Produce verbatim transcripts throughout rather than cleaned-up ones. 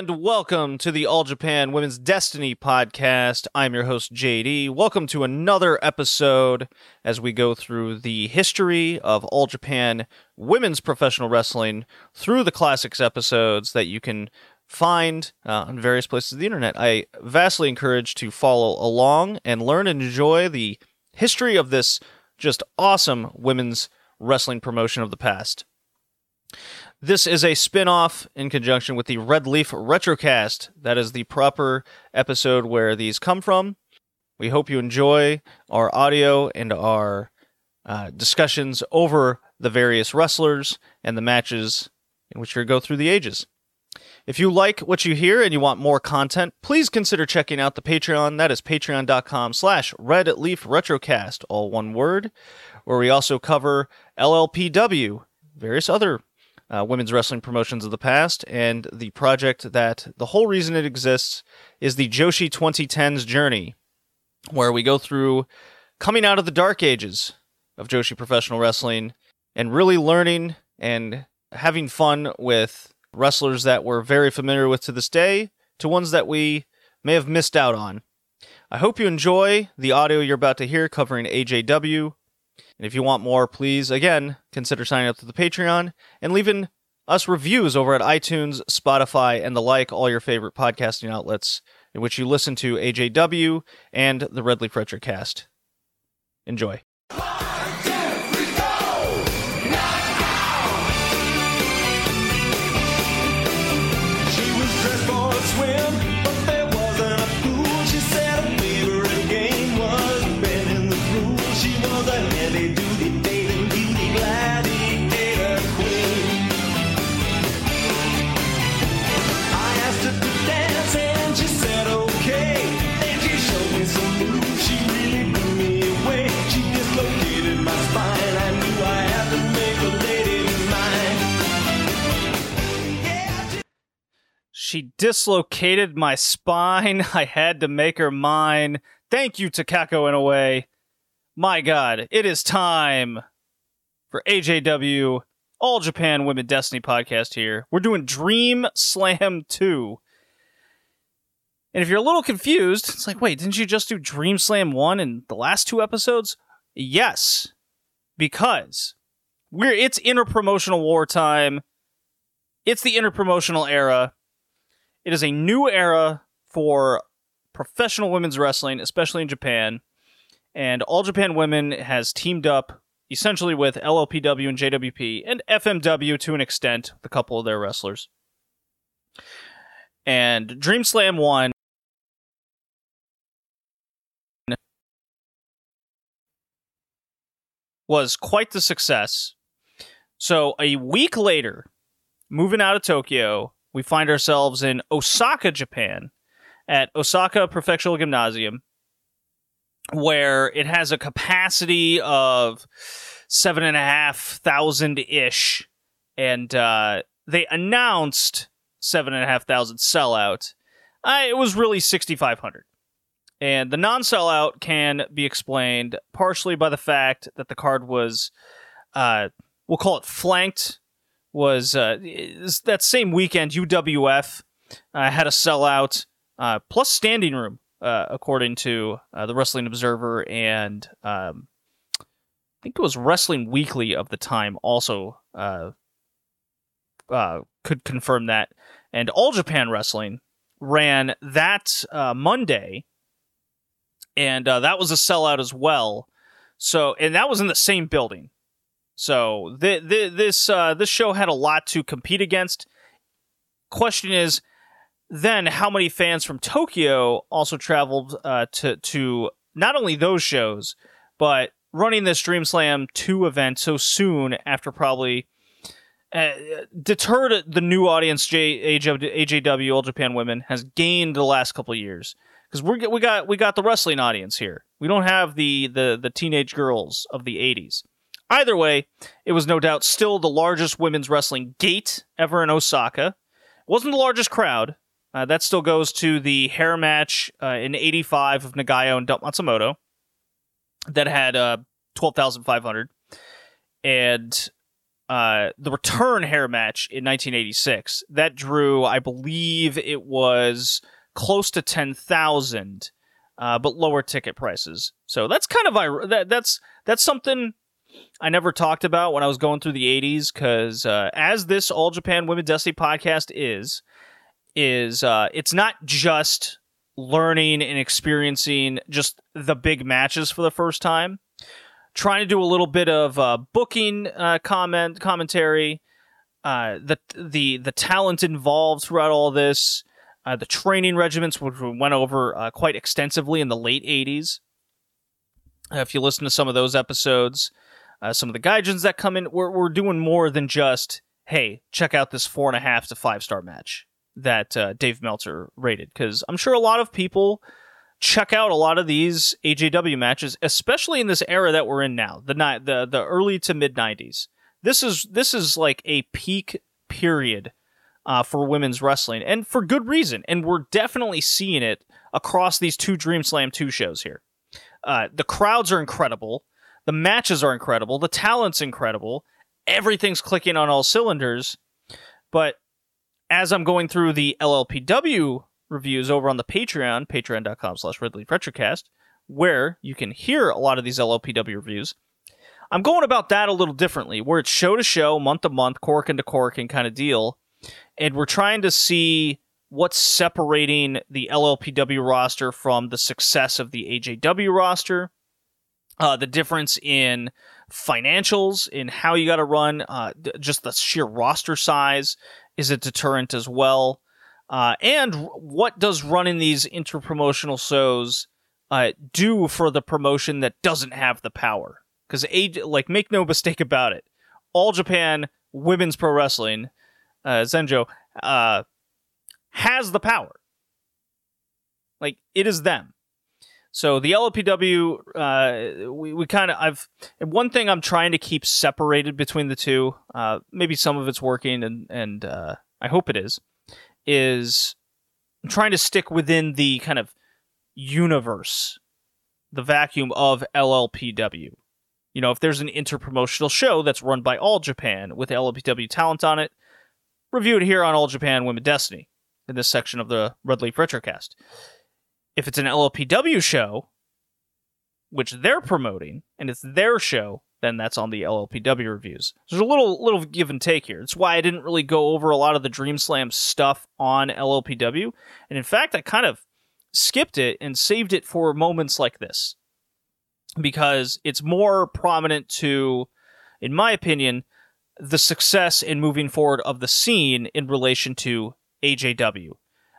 And welcome to the All Japan Women's Destiny podcast. I'm your host, J D. Welcome to another episode as we go through the history of All Japan Women's Professional Wrestling through the classics episodes that you can find uh, on various places of the internet. I vastly encourage to follow along and learn and enjoy the history of this just awesome women's wrestling promotion of the past. This is a spin-off in conjunction with the Red Leaf Retrocast. That is the proper episode where these come from. We hope you enjoy our audio and our uh, discussions over the various wrestlers and the matches in which we go through the ages. If you like what you hear and you want more content, please consider checking out the Patreon. That is patreon.com slash Red Leaf Retrocast, all one word, where we also cover L L P W, various other Uh, women's wrestling promotions of the past, and the project that the whole reason it exists is the Joshi twenty tens journey, where we go through coming out of the dark ages of Joshi professional wrestling and really learning and having fun with wrestlers that we're very familiar with to this day to ones that we may have missed out on. I hope you enjoy the audio you're about to hear covering A J W. And if you want more, please, again, consider signing up to the Patreon and leaving us reviews over at iTunes, Spotify, and the like, all your favorite podcasting outlets in which you listen to A J W and the Red Leaf Retrocast. Enjoy. She dislocated my spine. I had to make her mine. Thank you, Takako Inoue. My God, it is time for A J W, All Japan Women Destiny podcast here. We're doing Dream Slam two. And if you're a little confused, it's like, wait, didn't you just do Dream Slam one in the last two episodes? Yes, because we're it's interpromotional wartime. It's the interpromotional era. It is a new era for professional women's wrestling, especially in Japan, and All Japan Women has teamed up essentially with L L P W and J W P and F M W to an extent, the couple of their wrestlers. And Dream Slam one was quite the success. So a week later, moving out of Tokyo, we find ourselves in Osaka, Japan, at Osaka Prefectural Gymnasium, where it has a capacity of seven and a half thousand-ish, and uh, they announced seven and a half thousand sellout. Uh, it was really sixty-five hundred. And the non-sellout can be explained partially by the fact that the card was, uh, we'll call it flanked, was uh, that same weekend, U W F uh, had a sellout, uh, plus standing room, uh, according to uh, the Wrestling Observer, and um, I think it was Wrestling Weekly of the time also uh, uh, could confirm that. And All Japan Wrestling ran that uh, Monday, and uh, that was a sellout as well. So, and that was in the same building. So th- th- this uh, this show had a lot to compete against. Question is, then how many fans from Tokyo also traveled uh, to to not only those shows, but running this Dream Slam two event so soon after probably uh, deterred the new audience J- A J W All Japan Women has gained the last couple of years, because we we got we got the wrestling audience here. We don't have the the the teenage girls of the eighties. Either way, it was no doubt still the largest women's wrestling gate ever in Osaka. It wasn't the largest crowd. Uh, that still goes to the hair match uh, in eighty-five of Nagayo and Dump Matsumoto that had uh, twelve thousand five hundred. And uh, the return hair match in nineteen eighty-six. That drew, I believe it was close to ten thousand, uh, but lower ticket prices. So that's kind of, that, that's that's something I never talked about when I was going through the eighties, because uh, as this All Japan Women's Destiny podcast is, is uh, it's not just learning and experiencing just the big matches for the first time. Trying to do a little bit of uh, booking uh, comment commentary, uh, the the the talent involved throughout all this, uh, the training regiments, which we went over uh, quite extensively in the late eighties. Uh, if you listen to some of those episodes, uh, some of the gaijins that come in, we're we're doing more than just, hey, check out this four and a half to five star match that uh, Dave Meltzer rated, because I'm sure a lot of people check out a lot of these A J W matches, especially in this era that we're in now, the ni- the the early to mid nineties. This is this is like a peak period uh, for women's wrestling, and for good reason. And we're definitely seeing it across these two Dream Slam two shows here. Uh, the crowds are incredible, the matches are incredible, the talent's incredible, everything's clicking on all cylinders. But as I'm going through the L L P W reviews over on the Patreon, patreon.com slash Red Leaf Retrocast, where you can hear a lot of these L L P W reviews, I'm going about that a little differently, where it's show to show, month to month, corkin to corkin kind of deal, and we're trying to see what's separating the L L P W roster from the success of the A J W roster, uh, the difference in financials, in how you got to run, uh, d- just the sheer roster size is a deterrent as well. Uh, and what does running these interpromotional shows uh, do for the promotion that doesn't have the power? Because, like, make no mistake about it, All Japan Women's Pro Wrestling, uh, Zenjo, uh, has the power. Like, it is them. So the L L P W, uh, we, we kind of, I've, and one thing I'm trying to keep separated between the two, uh, maybe some of it's working, and, and uh, I hope it is, is trying to stick within the kind of universe, the vacuum of L L P W. You know, if there's an interpromotional show that's run by All Japan with L L P W talent on it, review it here on All Japan Women's Destiny in this section of the Red Leaf Retrocast. If it's an L L P W show, which they're promoting, and it's their show, then that's on the L L P W reviews. There's a little little give and take here. It's why I didn't really go over a lot of the Dream Slam stuff on L L P W. And in fact, I kind of skipped it and saved it for moments like this, because it's more prominent to, in my opinion, the success in moving forward of the scene in relation to A J W.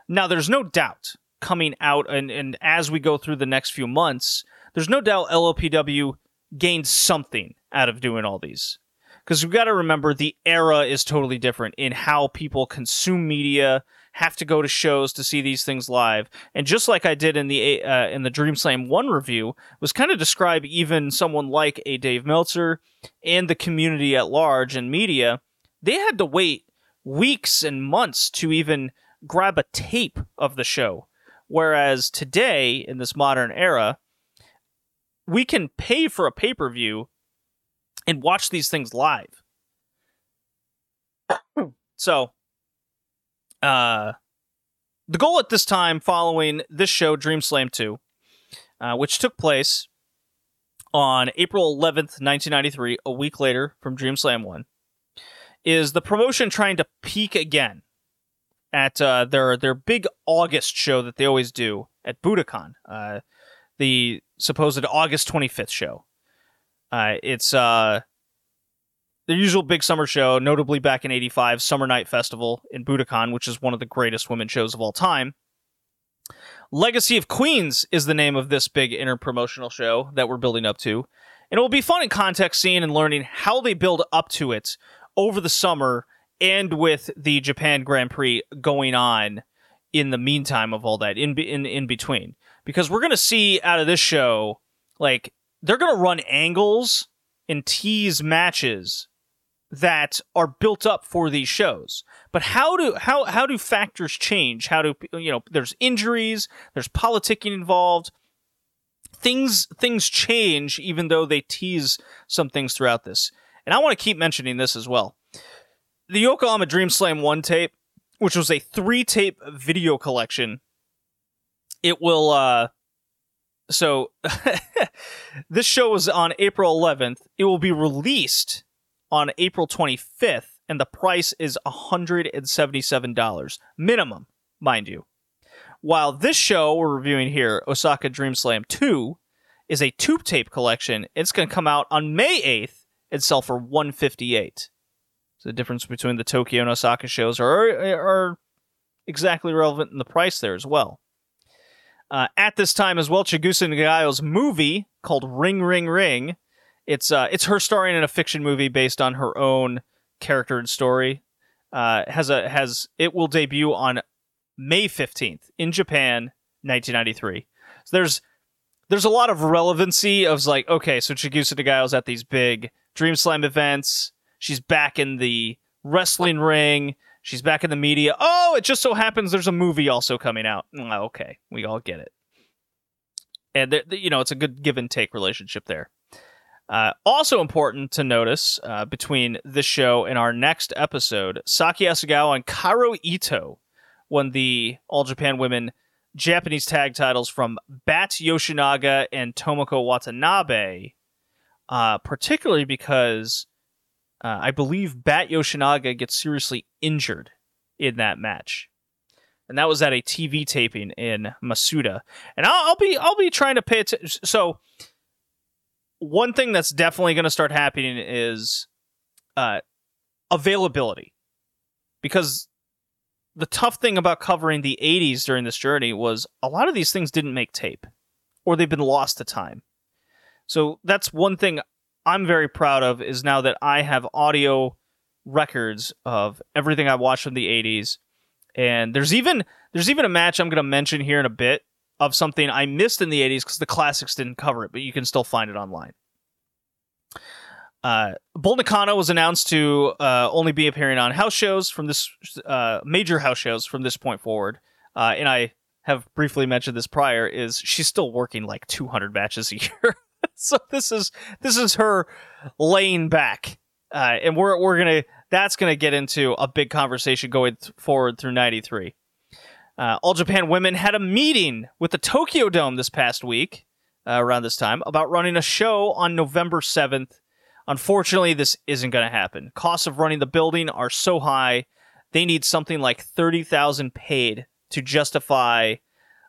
Now, there's no doubt coming out, and, and as we go through the next few months, there's no doubt L L P W gained something out of doing all these, because we've got to remember the era is totally different in how people consume media, have to go to shows to see these things live, and just like I did in the uh, in the Dream Slam one review, was kind of describe even someone like a Dave Meltzer and the community at large and media. They had to wait weeks and months to even grab a tape of the show, whereas today in this modern era, we can pay for a pay-per-view and watch these things live. So, uh, the goal at this time following this show, Dream Slam two, uh, which took place on April eleventh, nineteen ninety-three, a week later from Dream Slam one, is the promotion trying to peak again at uh, their, their big August show that they always do at Budokan. Uh, the supposed August twenty-fifth show. Uh, it's uh, their usual big summer show, notably back in eighty-five, Summer Night Festival in Budokan, which is one of the greatest women's shows of all time. Legacy of Queens is the name of this big interpromotional show that we're building up to, and it will be fun in context, seeing and learning how they build up to it over the summer and with the Japan Grand Prix going on in the meantime of all that, in in, in between. Because we're going to see out of this show, like, they're going to run angles and tease matches that are built up for these shows. But how do how how do factors change? How do, you know, there's injuries, there's politicking involved. Things things change, even though they tease some things throughout this. and I want to keep mentioning this as well. The Yokohama Dream Slam one tape, which was a three-tape video collection, it will... Uh, so, this show was on April eleventh. It will be released on April twenty-fifth, and the price is one hundred seventy-seven dollars, minimum, mind you. While this show we're reviewing here, Osaka Dream Slam two, is a tube tape collection. It's going to come out on May eighth and sell for one hundred fifty-eight dollars. So the difference between the Tokyo and Osaka shows are, are exactly relevant in the price there as well. Uh, at this time as well, Chigusa Nagayo's movie called Ring Ring Ring. It's uh, it's her starring in a fiction movie based on her own character and story. Uh, has a has it will debut on May fifteenth in Japan, nineteen ninety-three. So there's there's a lot of relevancy of like, okay, so Chigusa Nagayo's at these big Dream Slam events. She's back in the wrestling ring. She's back in the media. Oh, it just so happens there's a movie also coming out. Okay, we all get it. And, th- th- you know, it's a good give and take relationship there. Uh, also important to notice uh, between this show and our next episode, Saki Asagawa and Kaoru Ito won the All Japan Women Japanese tag titles from Bat Yoshinaga and Tomoko Watanabe, uh, particularly because... Uh, I believe Bat Yoshinaga gets seriously injured in that match, and that was at a T V taping in Masuda. And I'll, I'll be I'll be trying to pay attention. So, one thing that's definitely going to start happening is uh, availability, because the tough thing about covering the eighties during this journey was a lot of these things didn't make tape, or they've been lost to time. So that's one thing I'm very proud of is now that I have audio records of everything I watched from the eighties. And there's even there's even a match I'm going to mention here in a bit of something I missed in the eighties because the classics didn't cover it, but you can still find it online. Uh, Bull Nakano was announced to uh, only be appearing on house shows from this uh, major house shows from this point forward. Uh, and I have briefly mentioned this prior is she's still working like two hundred matches a year. So this is this is her laying back, uh, and we're we're gonna that's gonna get into a big conversation going th- forward through ninety-three. Uh, All Japan Women had a meeting with the Tokyo Dome this past week, uh, around this time, about running a show on November seventh. Unfortunately, this isn't gonna happen. Costs of running the building are so high; they need something like thirty thousand dollars paid to justify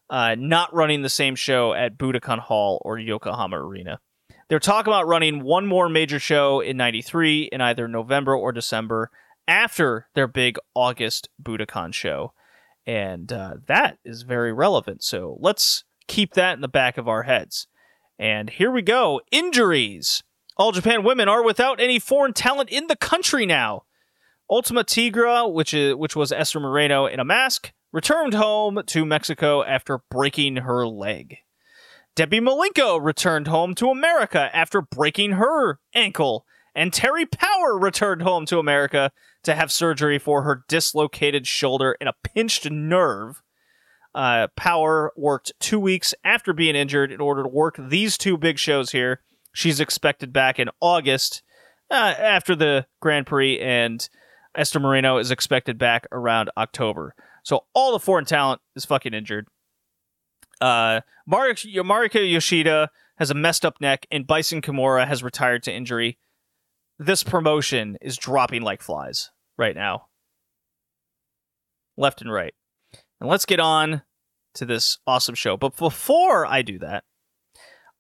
Uh, not running the same show at Budokan Hall or Yokohama Arena. They're talking about running one more major show in ninety-three in either November or December after their big August Budokan show. And uh, that is very relevant. So let's keep that in the back of our heads. And here we go. Injuries. All Japan Women are without any foreign talent in the country now. Ultima Tigra, which is which was Esther Moreno in a mask, returned home to Mexico after breaking her leg. Debbie Malenko returned home to America after breaking her ankle. And Terry Power returned home to America to have surgery for her dislocated shoulder and a pinched nerve. Uh, Power worked two weeks after being injured in order to work these two big shows here. She's expected back in August uh, after the Grand Prix, and Esther Moreno is expected back around October. So all the foreign talent is fucking injured. Uh, Marika Yoshida has a messed up neck, and Bison Kimura has retired to injury. This promotion is dropping like flies right now. Left and right. And let's get on to this awesome show. But before I do that,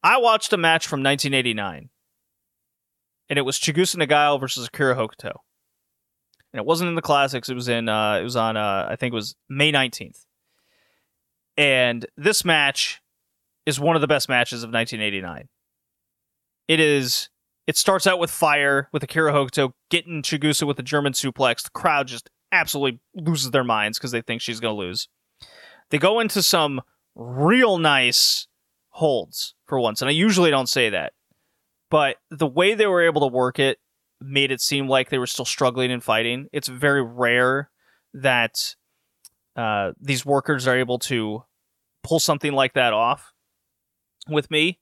I watched a match from nineteen eighty-nine. And it was Chigusa Nagayo versus Akira Hokuto. And it wasn't in the classics. It was in. Uh, it was on. Uh, I think it was May nineteenth. And this match is one of the best matches of nineteen eighty-nine. It is. It starts out with fire with Akira Hokuto getting Chigusa with a German suplex. The crowd just absolutely loses their minds because they think she's going to lose. They go into some real nice holds for once, and I usually don't say that, but the way they were able to work it made it seem like they were still struggling and fighting. It's very rare that uh, these workers are able to pull something like that off with me.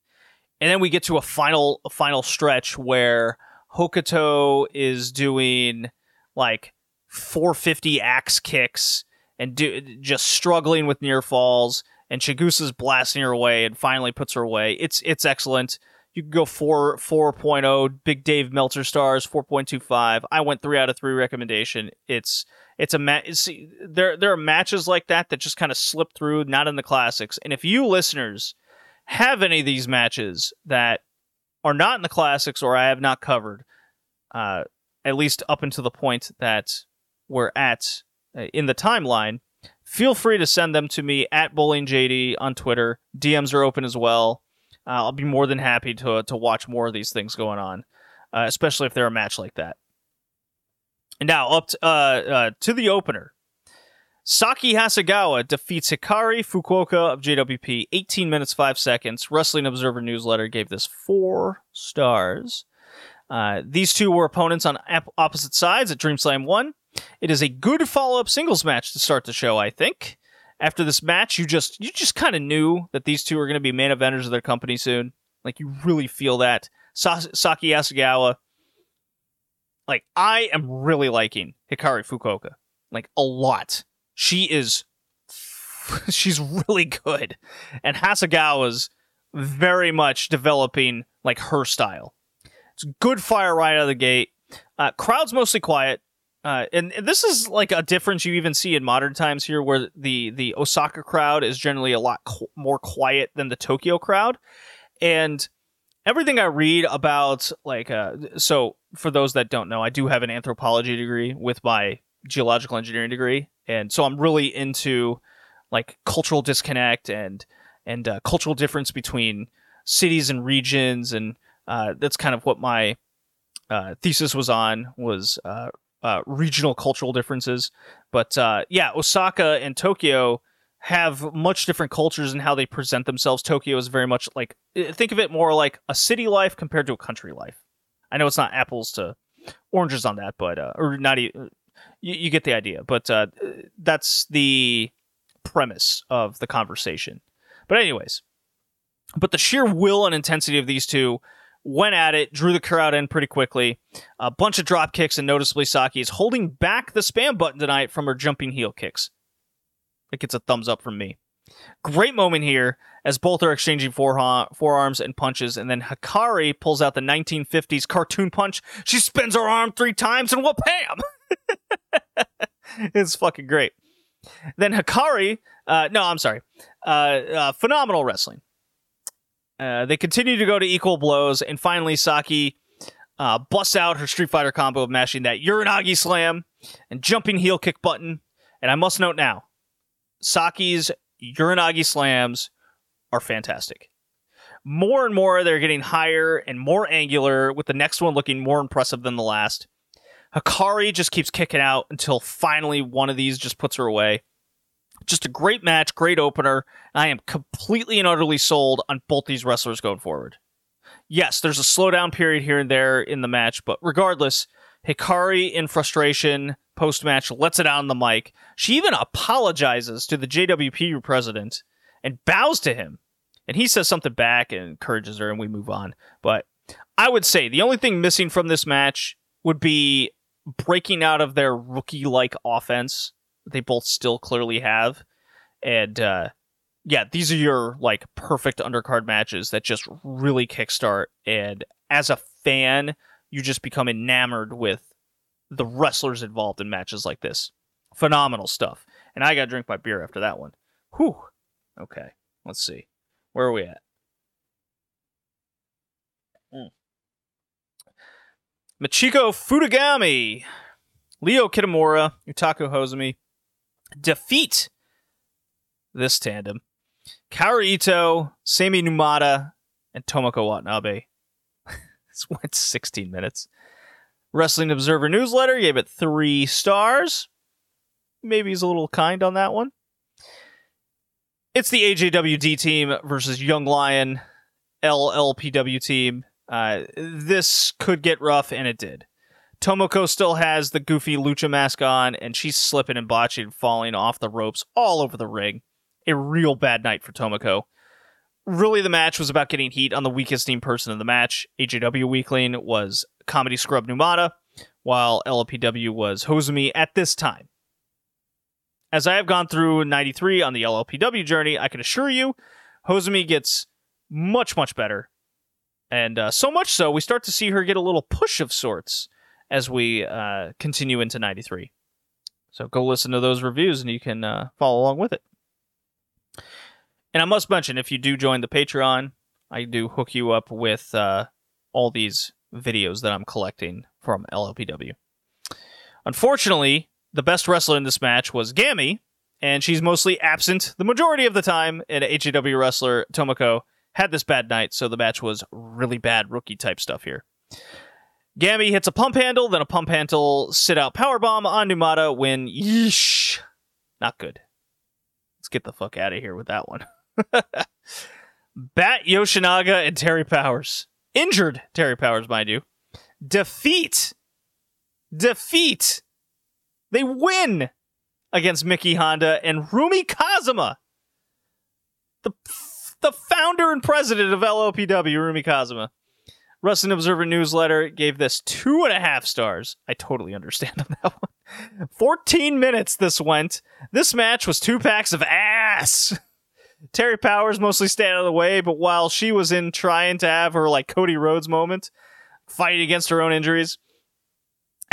And then we get to a final a final stretch where Hokuto is doing like four fifty axe kicks and do, just struggling with near falls, and Chigusa's blasting her away and finally puts her away. It's it's excellent. You can go four, four point oh, Big Dave Meltzer stars, four point two five. I went three out of three recommendation. It's it's a ma- see, there there are matches like that that just kind of slip through, not in the classics. And if you listeners have any of these matches that are not in the classics or I have not covered, uh, at least up until the point that we're at uh, in the timeline, feel free to send them to me at BullyingJD on Twitter. D Ms are open as well. Uh, I'll be more than happy to to watch more of these things going on, uh, especially if they're a match like that. And now, up to, uh, uh, to the opener. Saki Hasegawa defeats Hikari Fukuoka of J W P, eighteen minutes, five seconds. Wrestling Observer Newsletter gave this four stars. Uh, these two were opponents on ap- opposite sides at Dream Slam one. It is a good follow-up singles match to start the show, I think. After this match, you just you just kind of knew that these two are going to be main eventers of their company soon. Like, you really feel that. Sa- Saki Hasegawa, like, I am really liking Hikari Fukuoka. Like, a lot. She is, she's really good. And Hasegawa's very much developing, like, her style. It's good fire right out of the gate. Uh, crowd's mostly quiet. Uh, and, and this is like a difference you even see in modern times here, where the, the Osaka crowd is generally a lot co- more quiet than the Tokyo crowd. And everything I read about, like, uh, so for those that don't know, I do have an anthropology degree with my geological engineering degree. And so I'm really into like cultural disconnect and, and uh, cultural difference between cities and regions. And uh, that's kind of what my uh, thesis was on, was uh Uh, regional cultural differences. But uh, yeah, Osaka and Tokyo have much different cultures in how they present themselves. Tokyo is very much like, think of it more like a city life compared to a country life. I know it's not apples to oranges on that, but uh, or not even, you, you get the idea. But uh, that's the premise of the conversation. But anyways, but the sheer will and intensity of these two went at it, drew the crowd in pretty quickly. A bunch of drop kicks, and noticeably Saki is holding back the spam button tonight from her jumping heel kicks. It gets a thumbs up from me. Great moment here, as both are exchanging fore- forearms and punches, and then Hikari pulls out the nineteen fifties cartoon punch. She spins her arm three times, and wha-pam! It's fucking great. Then Hikari... Uh, no, I'm sorry. Uh, uh, phenomenal wrestling. Uh, they continue to go to equal blows, and finally Saki uh, busts out her Street Fighter combo of mashing that Uranagi slam and jumping heel kick button. And I must note now, Saki's Uranagi slams are fantastic. More and more, they're getting higher and more angular, with the next one looking more impressive than the last. Hikari just keeps kicking out until finally one of these just puts her away. Just a great match, great opener. I am completely and utterly sold on both these wrestlers going forward. Yes, there's a slowdown period here and there in the match, but regardless, Hikari, in frustration post-match, lets it out on the mic. She even apologizes to the J W P president and bows to him. And he says something back and encourages her, and we move on. But I would say the only thing missing from this match would be breaking out of their rookie-like offense. They both still clearly have. And uh, yeah, these are your like perfect undercard matches that just really kickstart. And as a fan, you just become enamored with the wrestlers involved in matches like this. Phenomenal stuff. And I got to drink my beer after that one. Whew. Okay. Let's see. Where are we at? Mm. Michiko Futagami, Leo Kitamura, Utaku Hosumi defeat this tandem. Kaoru Ito, Sammy Numata, and Tomoko Watanabe. This went sixteen minutes. Wrestling Observer Newsletter gave it three stars. Maybe he's a little kind on that one. It's the A J W D team versus Young Lion L L P W team. Uh, this could get rough, and it did. Tomoko still has the goofy lucha mask on, and she's slipping and botching and falling off the ropes all over the ring. A real bad night for Tomoko. Really, the match was about getting heat on the weakest team person in the match. A J W Weakling was comedy scrub Numata, while L L P W was Hosumi at this time. As I have gone through ninety-three on the L L P W journey, I can assure you, Hosumi gets much, much better. And uh, so much so, we start to see her get a little push of sorts as we uh, continue into ninety-three. So go listen to those reviews and you can uh, follow along with it. And I must mention, if you do join the Patreon, I do hook you up with uh, all these videos that I'm collecting from L L P W. Unfortunately, the best wrestler in this match was Gami, and she's mostly absent the majority of the time, and H E W wrestler Tomoko had this bad night, so the match was really bad rookie-type stuff here. Gami hits a pump handle, then a pump handle sit-out powerbomb on Numata when... Yeesh! Not good. Let's get the fuck out of here with that one. Bat Yoshinaga and Terry Powers. Injured Terry Powers, mind you. Defeat! Defeat! They win against Mickey Honda and Rumi Kazuma! The... The founder and president of L L P W, Rumi Kazuma. Wrestling Observer Newsletter gave this two and a half stars. I totally understand on that one. fourteen minutes this went. This match was two packs of ass. Terry Powers mostly stayed out of the way, but while she was in trying to have her, like, Cody Rhodes moment, fighting against her own injuries,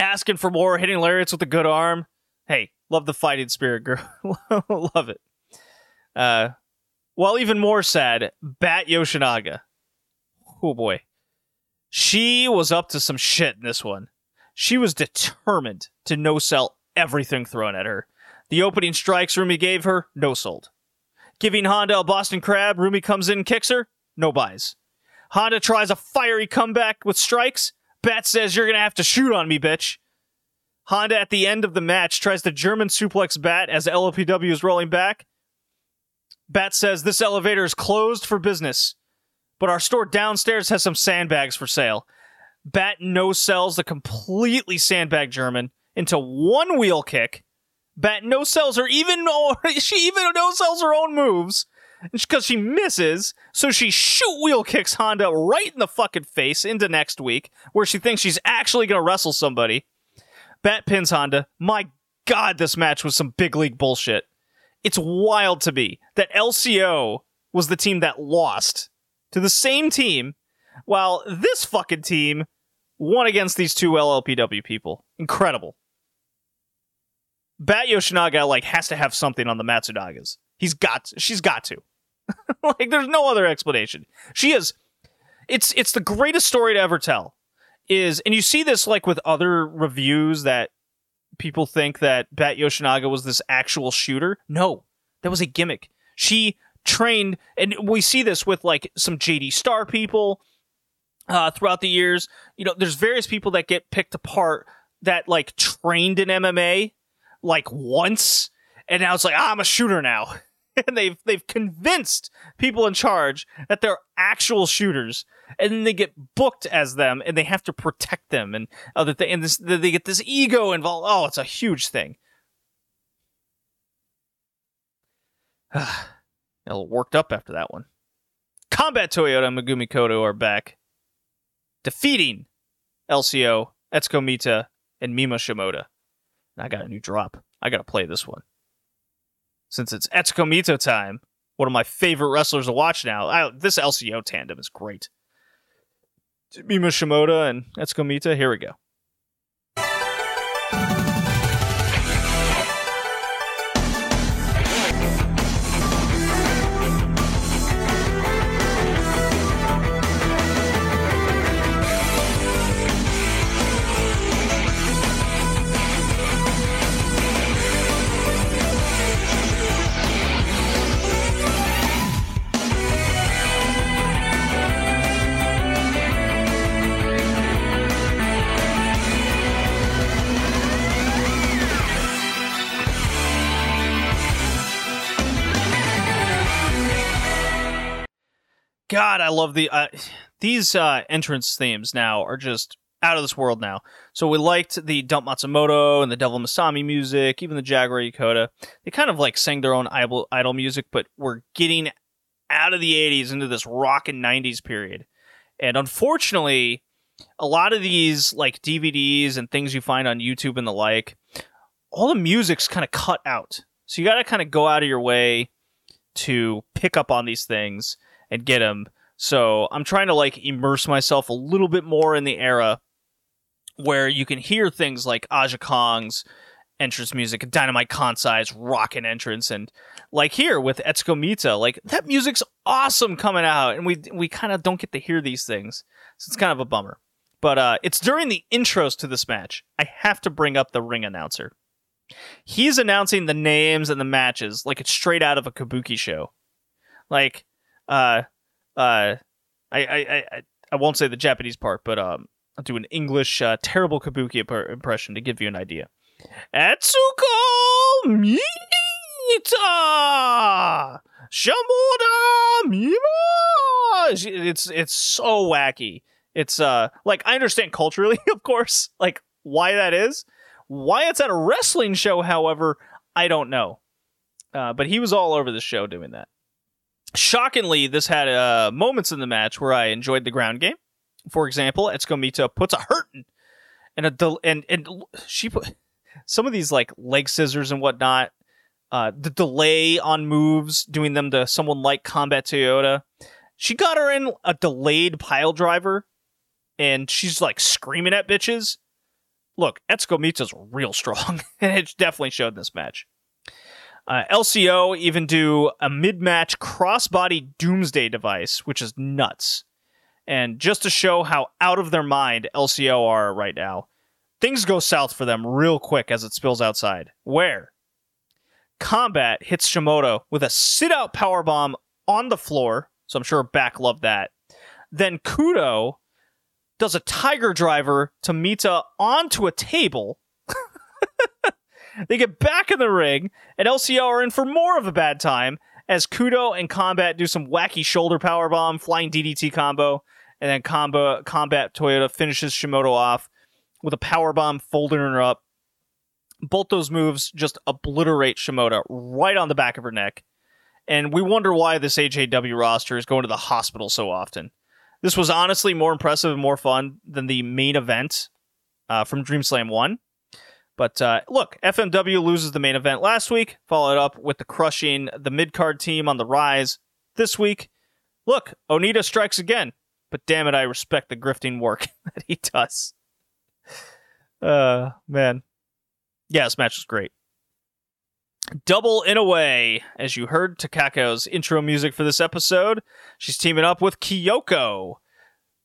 asking for more, hitting lariats with a good arm. Hey, love the fighting spirit, girl. Love it. Uh... Well, even more sad, Bat Yoshinaga. Oh boy. She was up to some shit in this one. She was determined to no-sell everything thrown at her. The opening strikes Rumi gave her, no-sold. Giving Honda a Boston Crab, Rumi comes in and kicks her, no buys. Honda tries a fiery comeback with strikes. Bat says, "You're gonna have to shoot on me, bitch." Honda at the end of the match tries to German suplex Bat as L L P W is rolling back. Bat says, "This elevator is closed for business, but our store downstairs has some sandbags for sale." Bat no-sells the completely sandbag German into one wheel kick. Bat no-sells her, even she even no-sells her own moves because she misses, so she shoot wheel kicks Honda right in the fucking face into next week, where she thinks she's actually going to wrestle somebody. Bat pins Honda. My God, this match was some big league bullshit. It's wild to me that L C O was the team that lost to the same team, while this fucking team won against these two L L P W people. Incredible. Bat Yoshinaga, like, has to have something on the Matsunagas. He's got to, she's got to. Like, there's no other explanation. She is... It's it's the greatest story to ever tell. Is, and you see this, like, with other reviews that people think that Bat Yoshinaga was this actual shooter. No, that was a gimmick. She trained, and we see this with, like, some J D Star people uh, throughout the years. You know, there's various people that get picked apart that, like, trained in M M A, like, once, and now it's like, ah, I'm a shooter now. And they've they've convinced people in charge that they're actual shooters, and then they get booked as them, and they have to protect them, and other thing, and this, they get this ego involved. Oh, it's a huge thing. A little worked up after that one. Combat Toyota and Mayumi Hota are back, defeating L C O, Etsuko Mita, and Mima Shimoda. And I got a new drop. I got to play this one. Since it's Etsuko Mita time, one of my favorite wrestlers to watch now. I, this L C O tandem is great. Mima Shimoda and Etsuko Mita, here we go. God, I love the uh, these uh, entrance themes now are just out of this world now. So we liked the Dump Matsumoto and the Devil Masami music, even the Jaguar Yokota. They kind of like sang their own idol music, but we're getting out of the eighties into this rock and nineties period. And unfortunately, a lot of these like D V Ds and things you find on YouTube and the like, all the music's kind of cut out. So you got to kind of go out of your way to pick up on these things and get them. So I'm trying to like immerse myself a little bit more in the era where you can hear things like Aja Kong's entrance music, Dynamite Kansai's rockin' entrance, and like here with Etsuko Mita, like that music's awesome coming out, and we we kind of don't get to hear these things, so it's kind of a bummer. But uh, it's during the intros to this match, I have to bring up the ring announcer. He's announcing the names and the matches like it's straight out of a kabuki show. Like, uh, uh, I I I, I won't say the Japanese part, but um, I'll do an English uh, terrible kabuki impression to give you an idea. Etsuko Mita Shimoda Mima. It's it's so wacky. It's uh like I understand culturally, of course, like why that is. Why it's at a wrestling show, however, I don't know. Uh, but he was all over the show doing that. Shockingly, this had uh, moments in the match where I enjoyed the ground game. For example, Etsuko Mita puts a hurtin'. And a del- and and she put some of these like leg scissors and whatnot. Uh, the delay on moves, doing them to someone like Combat Toyota. She got her in a delayed pile driver, and she's like screaming at bitches. Look, Etsuko Mita's real strong, and it definitely showed in this match. Uh, L C O even do a mid-match crossbody doomsday device, which is nuts. And just to show how out of their mind L C O are right now, things go south for them real quick as it spills outside. Where? Combat hits Shimoda with a sit-out powerbomb on the floor, so I'm sure Back loved that. Then Kudo does a tiger driver to Mita onto a table. They get back in the ring, and L C O are in for more of a bad time as Kudo and Combat do some wacky shoulder powerbomb, flying D D T combo. And then combo, Combat Toyota finishes Shimoda off with a powerbomb, folding her up. Both those moves just obliterate Shimoda right on the back of her neck. And we wonder why this A J W roster is going to the hospital so often. This was honestly more impressive and more fun than the main event uh, from Dream Slam one. But uh, look, F M W loses the main event last week, followed up with the crushing the mid-card team on the rise this week. Look, Onita strikes again. But damn it, I respect the grifting work that he does. Uh, man. Yeah, this match was great. Double in a way, as you heard Takako's intro music for this episode. She's teaming up with Kyoko.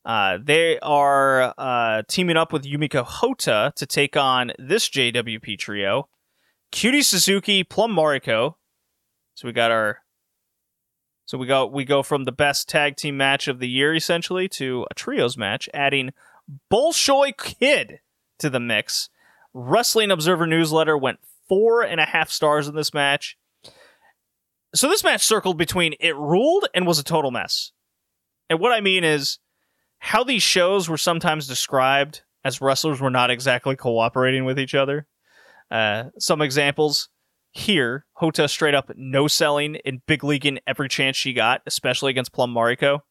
Uh, they are uh, teaming up with Yumiko Hota to take on this J W P trio. Cutie Suzuki, Plum Mariko. So we got our... So we go we go from the best tag team match of the year, essentially, to a trios match, adding Bolshoi Kid to the mix. Wrestling Observer Newsletter went four and a half stars in this match. So this match circled between it ruled and was a total mess. And what I mean is how these shows were sometimes described as wrestlers were not exactly cooperating with each other. Uh, some examples here, Hota straight up no selling and big leaguing every chance she got, especially against Plum Mariko.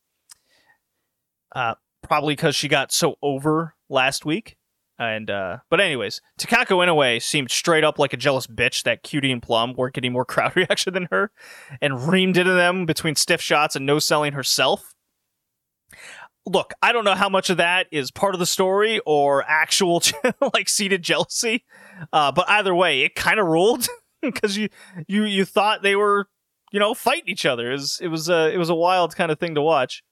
Uh, probably because she got so over last week. And uh, but anyways, Takako Inoue seemed straight up like a jealous bitch that Cutie and Plum weren't getting more crowd reaction than her, and reamed into them between stiff shots and no selling herself. Look, I don't know how much of that is part of the story or actual like seated jealousy, uh, but either way, it kind of ruled because you you you thought they were you know fighting each other. It was it was a it was a wild kind of thing to watch,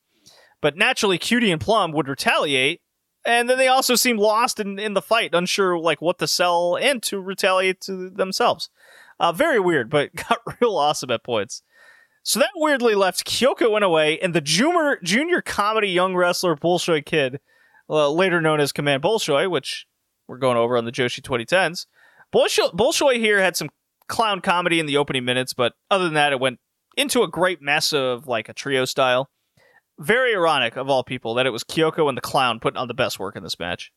but naturally Cutie and Plum would retaliate. And then they also seem lost in, in the fight, unsure like what to sell and to retaliate to themselves. Uh, very weird, but got real awesome at points. So that weirdly left Kyoko Inoue and the junior, junior comedy young wrestler Bolshoi Kid, uh, later known as Command Bolshoi, which we're going over on the Joshi twenty tens. Bolshoi, Bolshoi here had some clown comedy in the opening minutes, but other than that, it went into a great mess of like a trio style. Very ironic, of all people, that it was Kyoko and the Clown putting on the best work in this match.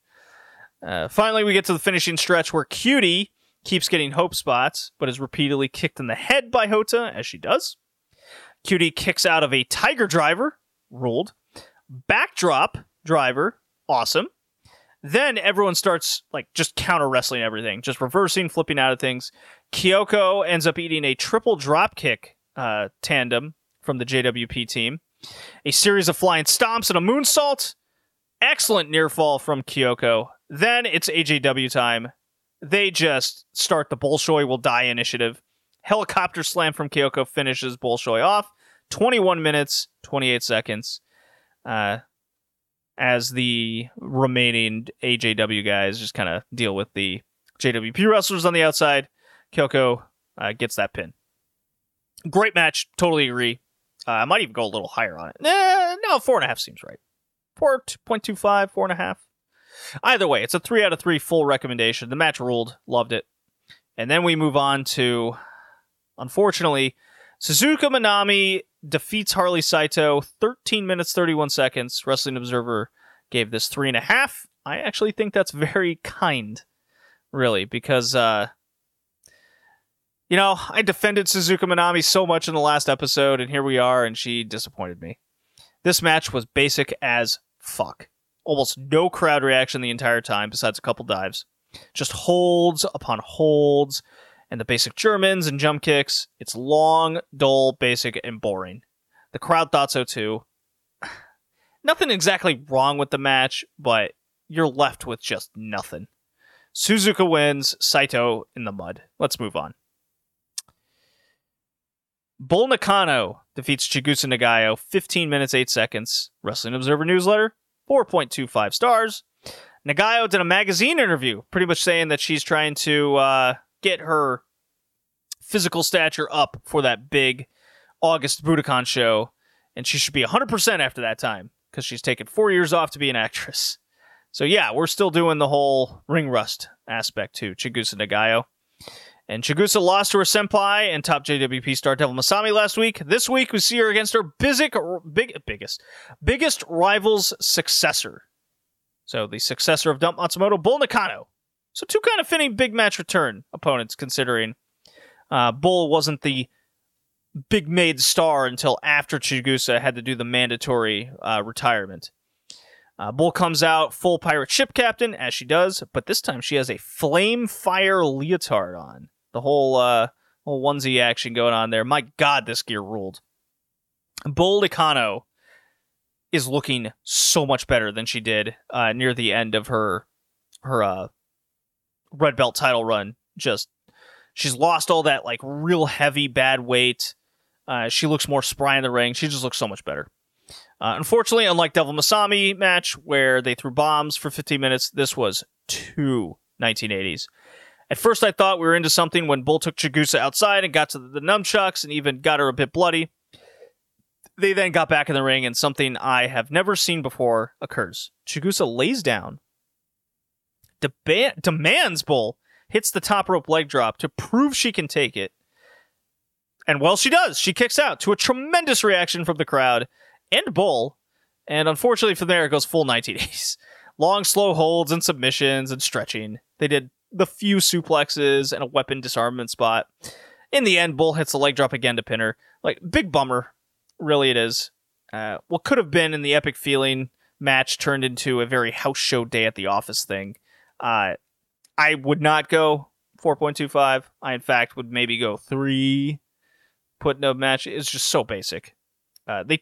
Uh, finally, we get to the finishing stretch where Cutie keeps getting hope spots, but is repeatedly kicked in the head by Hota, as she does. Cutie kicks out of a Tiger Driver, ruled. Backdrop Driver, awesome. Then everyone starts like just counter wrestling everything, just reversing, flipping out of things. Kyoko ends up eating a triple dropkick uh, tandem from the J W P team, a series of flying stomps and a moonsault. Excellent near fall from Kyoko. Then it's A J W time. They just start the Bolshoi Will Die initiative. Helicopter slam from Kyoko finishes Bolshoi off. twenty-one minutes, twenty-eight seconds. Uh, as the remaining A J W guys just kind of deal with the J W P wrestlers on the outside, Kyoko uh, gets that pin. Great match. Totally agree. Uh, I might even go a little higher on it. Eh, no, four and a half seems right. four point two five, four and a half. Either way, it's a three out of three full recommendation. The match ruled. Loved it. And then we move on to, unfortunately, Suzuka Manami defeats Harley Saito, thirteen minutes, thirty-one seconds. Wrestling Observer gave this three and a half. I actually think that's very kind, really, because, uh, you know, I defended Suzuka Manami so much in the last episode, and here we are, and she disappointed me. This match was basic as fuck. Almost no crowd reaction the entire time, besides a couple dives. Just holds upon holds, and the basic Germans and jump kicks. It's long, dull, basic, and boring. The crowd thought so too. Nothing exactly wrong with the match, but you're left with just nothing. Suzuka wins, Saito in the mud. Let's move on. Bull Nakano defeats Chigusa Nagayo, fifteen minutes, eight seconds. Wrestling Observer Newsletter, four point two five stars. Nagayo did a magazine interview, pretty much saying that she's trying to uh, get her physical stature up for that big August Budokan show, and she should be one hundred percent after that time, because she's taken four years off to be an actress. So yeah, we're still doing the whole ring rust aspect to Chigusa Nagayo. And Chigusa lost to her senpai and top J W P star Devil Masami last week. This week, we see her against her bisic, big, biggest, biggest rival's successor. So the successor of Dump Matsumoto, Bull Nakano. So two kind of fitting big match return opponents, considering uh, Bull wasn't the big made star until after Chigusa had to do the mandatory uh, retirement. Uh, Bull comes out full pirate ship captain, as she does, but this time she has a flame fire leotard on. The whole, uh, whole onesie action going on there. My God, this gear ruled. Bull Nakano is looking so much better than she did uh, near the end of her her uh, red belt title run. Just she's lost all that like real heavy bad weight. Uh, she looks more spry in the ring. She just looks so much better. Uh, unfortunately, unlike Devil Masami match where they threw bombs for fifteen minutes, this was two nineteen eighties. At first, I thought we were into something when Bull took Chigusa outside and got to the nunchucks and even got her a bit bloody. They then got back in the ring, and something I have never seen before occurs. Chigusa lays down, deba- demands Bull, hits the top rope leg drop to prove she can take it. And well, she does. She kicks out to a tremendous reaction from the crowd and Bull. And unfortunately from there, it goes full nineteen eighties. Long, slow holds and submissions and stretching. They did the few suplexes and a weapon disarmament spot. In the end, Bull hits the leg drop again to pin her. Like, big bummer. Really, it is. Uh, what could have been in the epic feeling match turned into a very house show day at the office thing. Uh, I would not go four point two five. I, in fact, would maybe go three. Putting a match is just so basic. Uh, they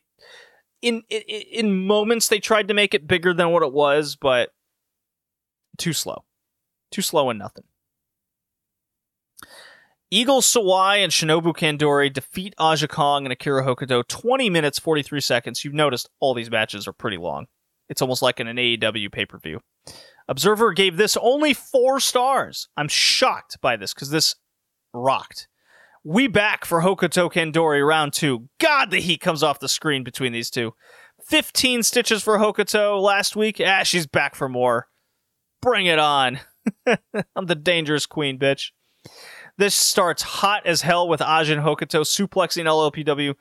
in, in in moments, they tried to make it bigger than what it was, but too slow. Too slow and nothing. Eagles Sawai and Shinobu Kandori defeat Aja Kong and Akira Hokuto, twenty minutes, forty-three seconds. You've noticed all these matches are pretty long. It's almost like in an A E W pay-per-view. Observer gave this only four stars. I'm shocked by this because this rocked. We back for Hokuto Kandori round two. God, the heat comes off the screen between these two. fifteen stitches for Hokuto last week. Ah, she's back for more. Bring it on. I'm the dangerous queen, bitch. This starts hot as hell with Aja and Hokuto suplexing L L P W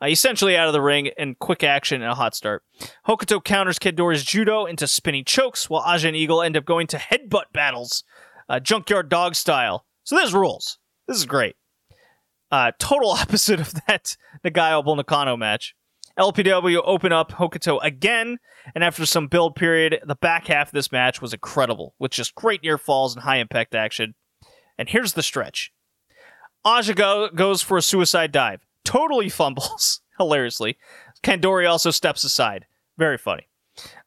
uh, essentially out of the ring and quick action and a hot start. Hokuto counters Kandori's judo into spinning chokes while Aja and Eagle end up going to headbutt battles, uh, junkyard dog style. So this rules. This is great. Uh, total opposite of that Nagayo Bull Nakano match. L P W open up Hokuto again, and after some build period, the back half of this match was incredible, with just great near falls and high impact action. And here's the stretch. Aja go- goes for a suicide dive. Totally fumbles, hilariously. Kandori also steps aside. Very funny.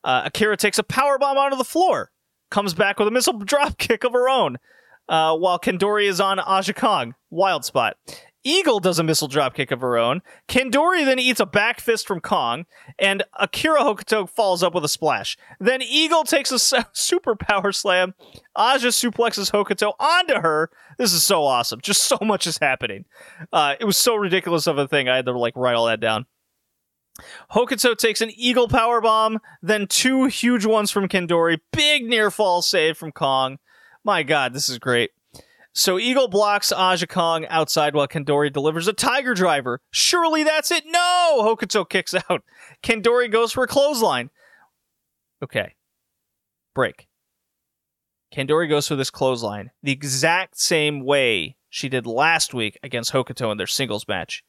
Uh, Akira takes a powerbomb onto the floor. Comes back with a missile dropkick of her own. Uh, while Kandori is on Aja Kong. Wild spot. Eagle does a missile dropkick of her own. Kandori then eats a back fist from Kong. And Akira Hokuto falls up with a splash. Then Eagle takes a super power slam. Aja suplexes Hokuto onto her. This is so awesome. Just so much is happening. Uh, it was so ridiculous of a thing. I had to like write all that down. Hokuto takes an Eagle powerbomb. Then two huge ones from Kandori. Big near fall save from Kong. My god, this is great. So Eagle blocks Aja Kong outside while Kandori delivers a Tiger Driver. Surely that's it. No! Hokuto kicks out. Kandori goes for a clothesline. Okay. Break. Kandori goes for this clothesline the exact same way she did last week against Hokuto in their singles match.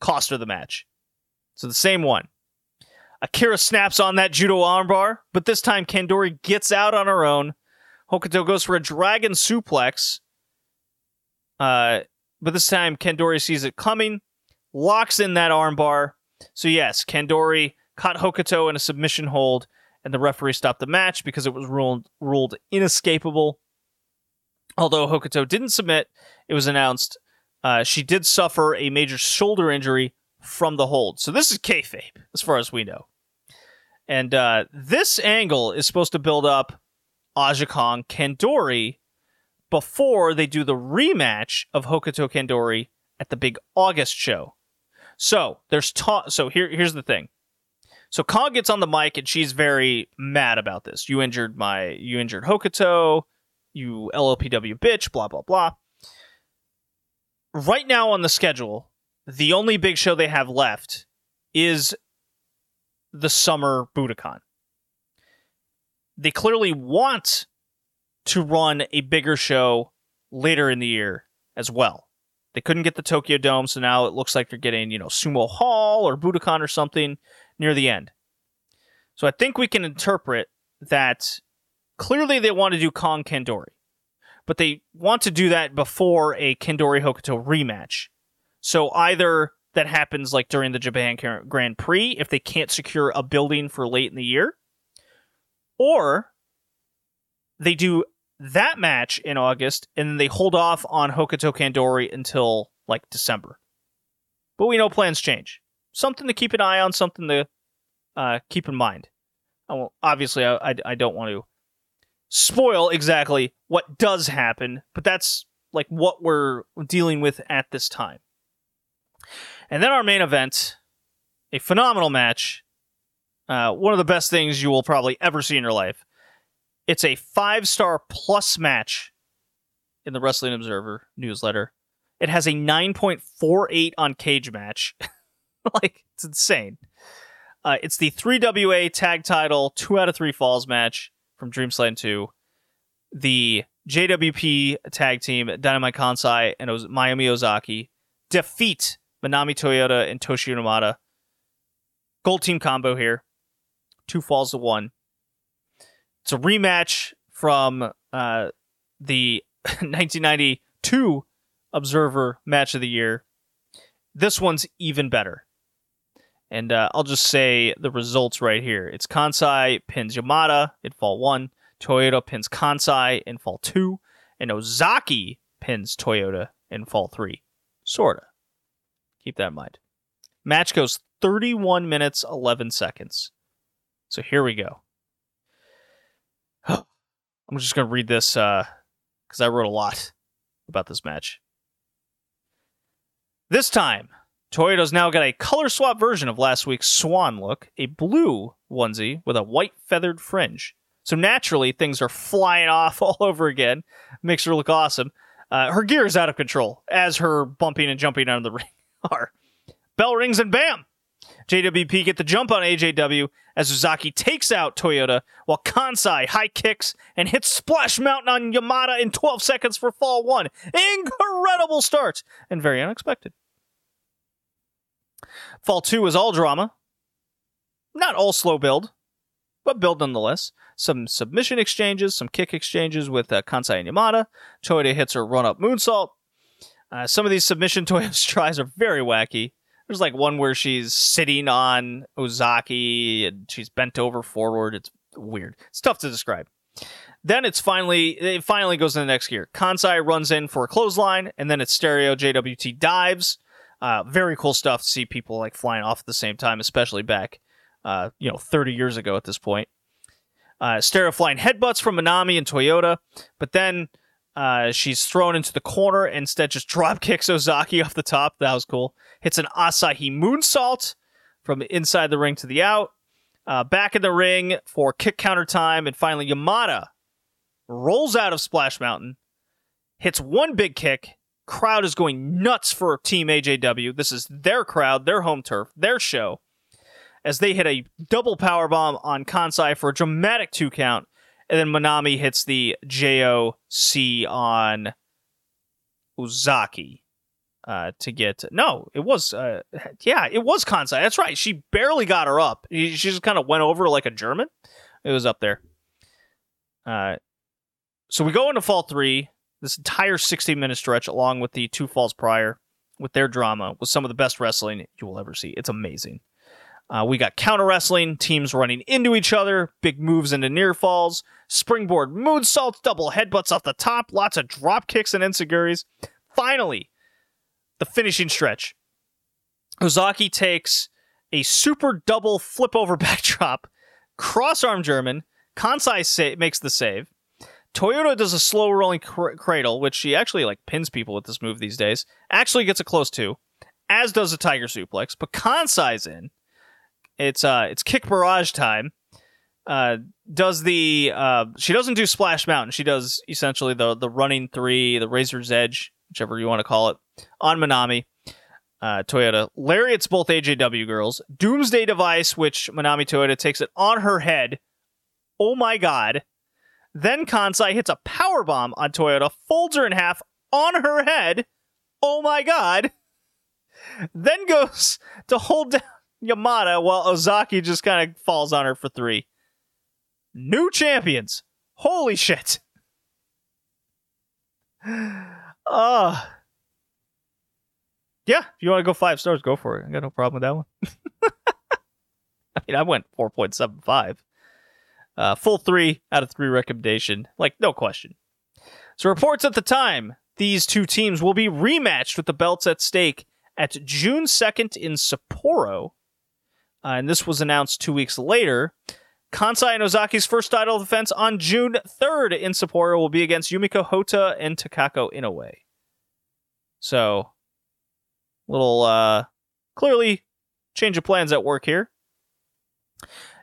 Cost her the match. So the same one. Akira snaps on that judo armbar, but this time Kandori gets out on her own. Hokuto goes for a dragon suplex. Uh, but this time, Kandori sees it coming, locks in that armbar. So yes, Kandori caught Hokuto in a submission hold, and the referee stopped the match because it was ruled, ruled inescapable. Although Hokuto didn't submit, it was announced uh, she did suffer a major shoulder injury from the hold. So this is kayfabe, as far as we know. And uh, this angle is supposed to build up Aja Kong Kandori before they do the rematch of Hokuto Kandori at the big August show. So there's ta- so here here's the thing. So Kong gets on the mic and she's very mad about this. You injured my you injured Hokuto, you L L P W bitch, blah blah blah. Right now on the schedule, the only big show they have left is the summer Budokan. They clearly want to run a bigger show later in the year as well. They couldn't get the Tokyo Dome, so now it looks like they're getting, you know, Sumo Hall or Budokan or something near the end. So I think we can interpret that clearly they want to do Kong Kandori, but they want to do that before a Kandori Hokuto rematch. So either that happens like during the Japan Grand Prix, if they can't secure a building for late in the year, or they do that match in August, and then they hold off on Hokuto Kandori until, like, December. But we know plans change. Something to keep an eye on, something to uh, keep in mind. I won't, obviously, I, I, I don't want to spoil exactly what does happen, but that's, like, what we're dealing with at this time. And then our main event, a phenomenal match. Uh, one of the best things you will probably ever see in your life. It's a five-star plus match in the Wrestling Observer newsletter. It has a nine point four eight on Cage Match. Like, it's insane. Uh, it's the three W A tag title, two out of three falls match from Dream Slam two. The J W P tag team, Dynamite Kansai and Oz- Mayumi Ozaki, defeat Manami Toyota and Toshio Nomada. Gold team combo here. Two falls to one. It's a rematch from uh, the nineteen ninety-two Observer Match of the Year. This one's even better. And uh, I'll just say the results right here. It's Kansai pins Yamada in fall one. Toyota pins Kansai in fall two. And Ozaki pins Toyota in fall three. Sorta. Keep that in mind. Match goes thirty-one minutes, eleven seconds. So here we go. I'm just going to read this because uh, I wrote a lot about this match. This time, Toyota's now got a color swap version of last week's swan look, a blue onesie with a white feathered fringe. So naturally, things are flying off all over again. Makes her look awesome. Uh, her gear is out of control, as her bumping and jumping out of the ring are. Bell rings and bam! J W P get the jump on A J W as Ozaki takes out Toyota while Kansai high kicks and hits Splash Mountain on Yamada in twelve seconds for fall one. Incredible start and very unexpected. Fall two is all drama. Not all slow build, but build nonetheless. Some submission exchanges, some kick exchanges with uh, Kansai and Yamada. Toyota hits her run-up moonsault. Uh, some of these submission Toyota's tries are very wacky. There's like one where she's sitting on Ozaki and she's bent over forward. It's weird. It's tough to describe. Then it's finally, it finally goes to the next gear. Kansai runs in for a clothesline, and then it's stereo J W T dives. Uh, very cool stuff to see people like flying off at the same time, especially back, uh, you know, thirty years ago at this point. Uh, stereo flying headbutts from Manami and Toyota, but then uh, she's thrown into the corner and instead just drop kicks Ozaki off the top. That was cool. Hits an Asahi moonsault from inside the ring to the out. Uh, back in the ring for kick counter time, and finally Yamada rolls out of Splash Mountain, hits one big kick. Crowd is going nuts for Team A J W. This is their crowd, their home turf, their show, as they hit a double powerbomb on Kansai for a dramatic two count, and then Manami hits the J O C on Ozaki. Uh, to get no, it was uh, yeah, it was Kansai. That's right. She barely got her up. She just kind of went over like a German. It was up there. Uh, so we go into fall three. This entire sixty minute stretch, along with the two falls prior, with their drama, was some of the best wrestling you will ever see. It's amazing. Uh, we got counter wrestling, teams running into each other, big moves into near falls, springboard moonsaults, double headbutts off the top, lots of drop kicks and enziguris. Finally, the finishing stretch. Ozaki takes a super double flip over backdrop, cross arm German. Kansai sa- makes the save. Toyota does a slow rolling cr- cradle, which she actually like pins people with this move these days. Actually gets a close two, as does a tiger suplex. But Kansai's in. It's uh, it's kick barrage time. Uh, does the uh, she doesn't do Splash Mountain. She does essentially the the running three, the Razor's Edge, whichever you want to call it, on Manami. Uh, Toyota lariats both A J W girls. Doomsday device, which Manami Toyota takes it on her head. Oh my god. Then Kansai hits a powerbomb on Toyota, folds her in half on her head. Oh my god. Then goes to hold down Yamada while Ozaki just kind of falls on her for three. New champions. Holy shit. Uh, yeah, if you want to go five stars, go for it. I got no problem with that one. I mean, I went four point seven five. Uh, full three out of three recommendation. Like, no question. So reports at the time, these two teams will be rematched with the belts at stake at June second in Sapporo. Uh, and this was announced two weeks later. Kansai and Ozaki's first title defense on June third in Sapporo will be against Yumiko Hota and Takako Inoue. So, little, uh, clearly change of plans at work here.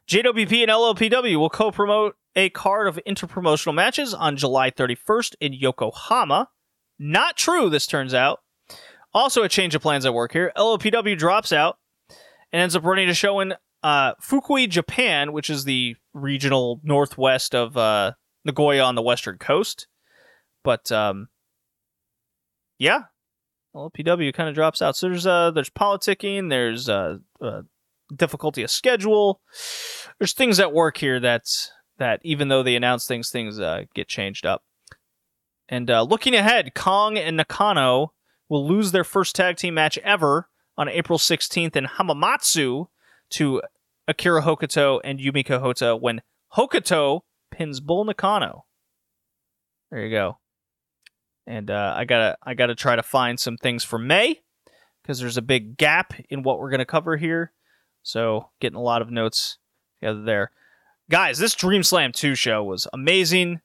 J W P and L L P W will co-promote a card of interpromotional matches on July thirty-first in Yokohama. Not true, this turns out. Also a change of plans at work here. L L P W drops out and ends up running a show in Uh, Fukui, Japan, which is the regional northwest of uh, Nagoya on the western coast. But, um, yeah, L P W kind of drops out. So there's uh, there's politicking, there's uh, uh, difficulty of schedule. There's things at work here that's, that even though they announce things, things uh, get changed up. And uh, looking ahead, Kong and Nakano will lose their first tag team match ever on April sixteenth in Hamamatsu to Akira Hokuto and Yumiko Hota when Hokuto pins Bull Nakano. There you go. And uh, I gotta I gotta try to find some things for May, because there's a big gap in what we're gonna cover here. So getting a lot of notes together there. Guys, this Dream Slam two show was amazing.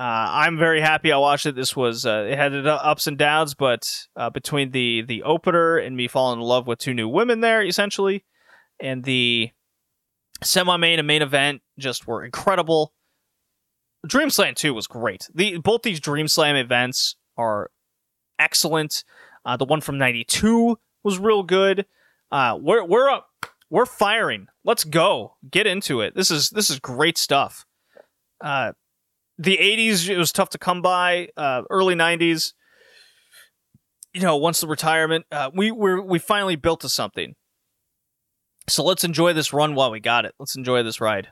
Uh, I'm very happy I watched it. This was uh, it had ups and downs, but uh, between the the opener and me falling in love with two new women there, essentially, and the semi-main and main event just were incredible. Dream Slam two was great. The both these Dream Slam events are excellent. Uh, the one from ninety-two was real good. Uh, we're we're up, we're firing. Let's go. Get into it. This is this is great stuff. Uh, the eighties, it was tough to come by. Uh, early nineties, you know, once the retirement, uh, we we we finally built to something. So let's enjoy this run while we got it. Let's enjoy this ride.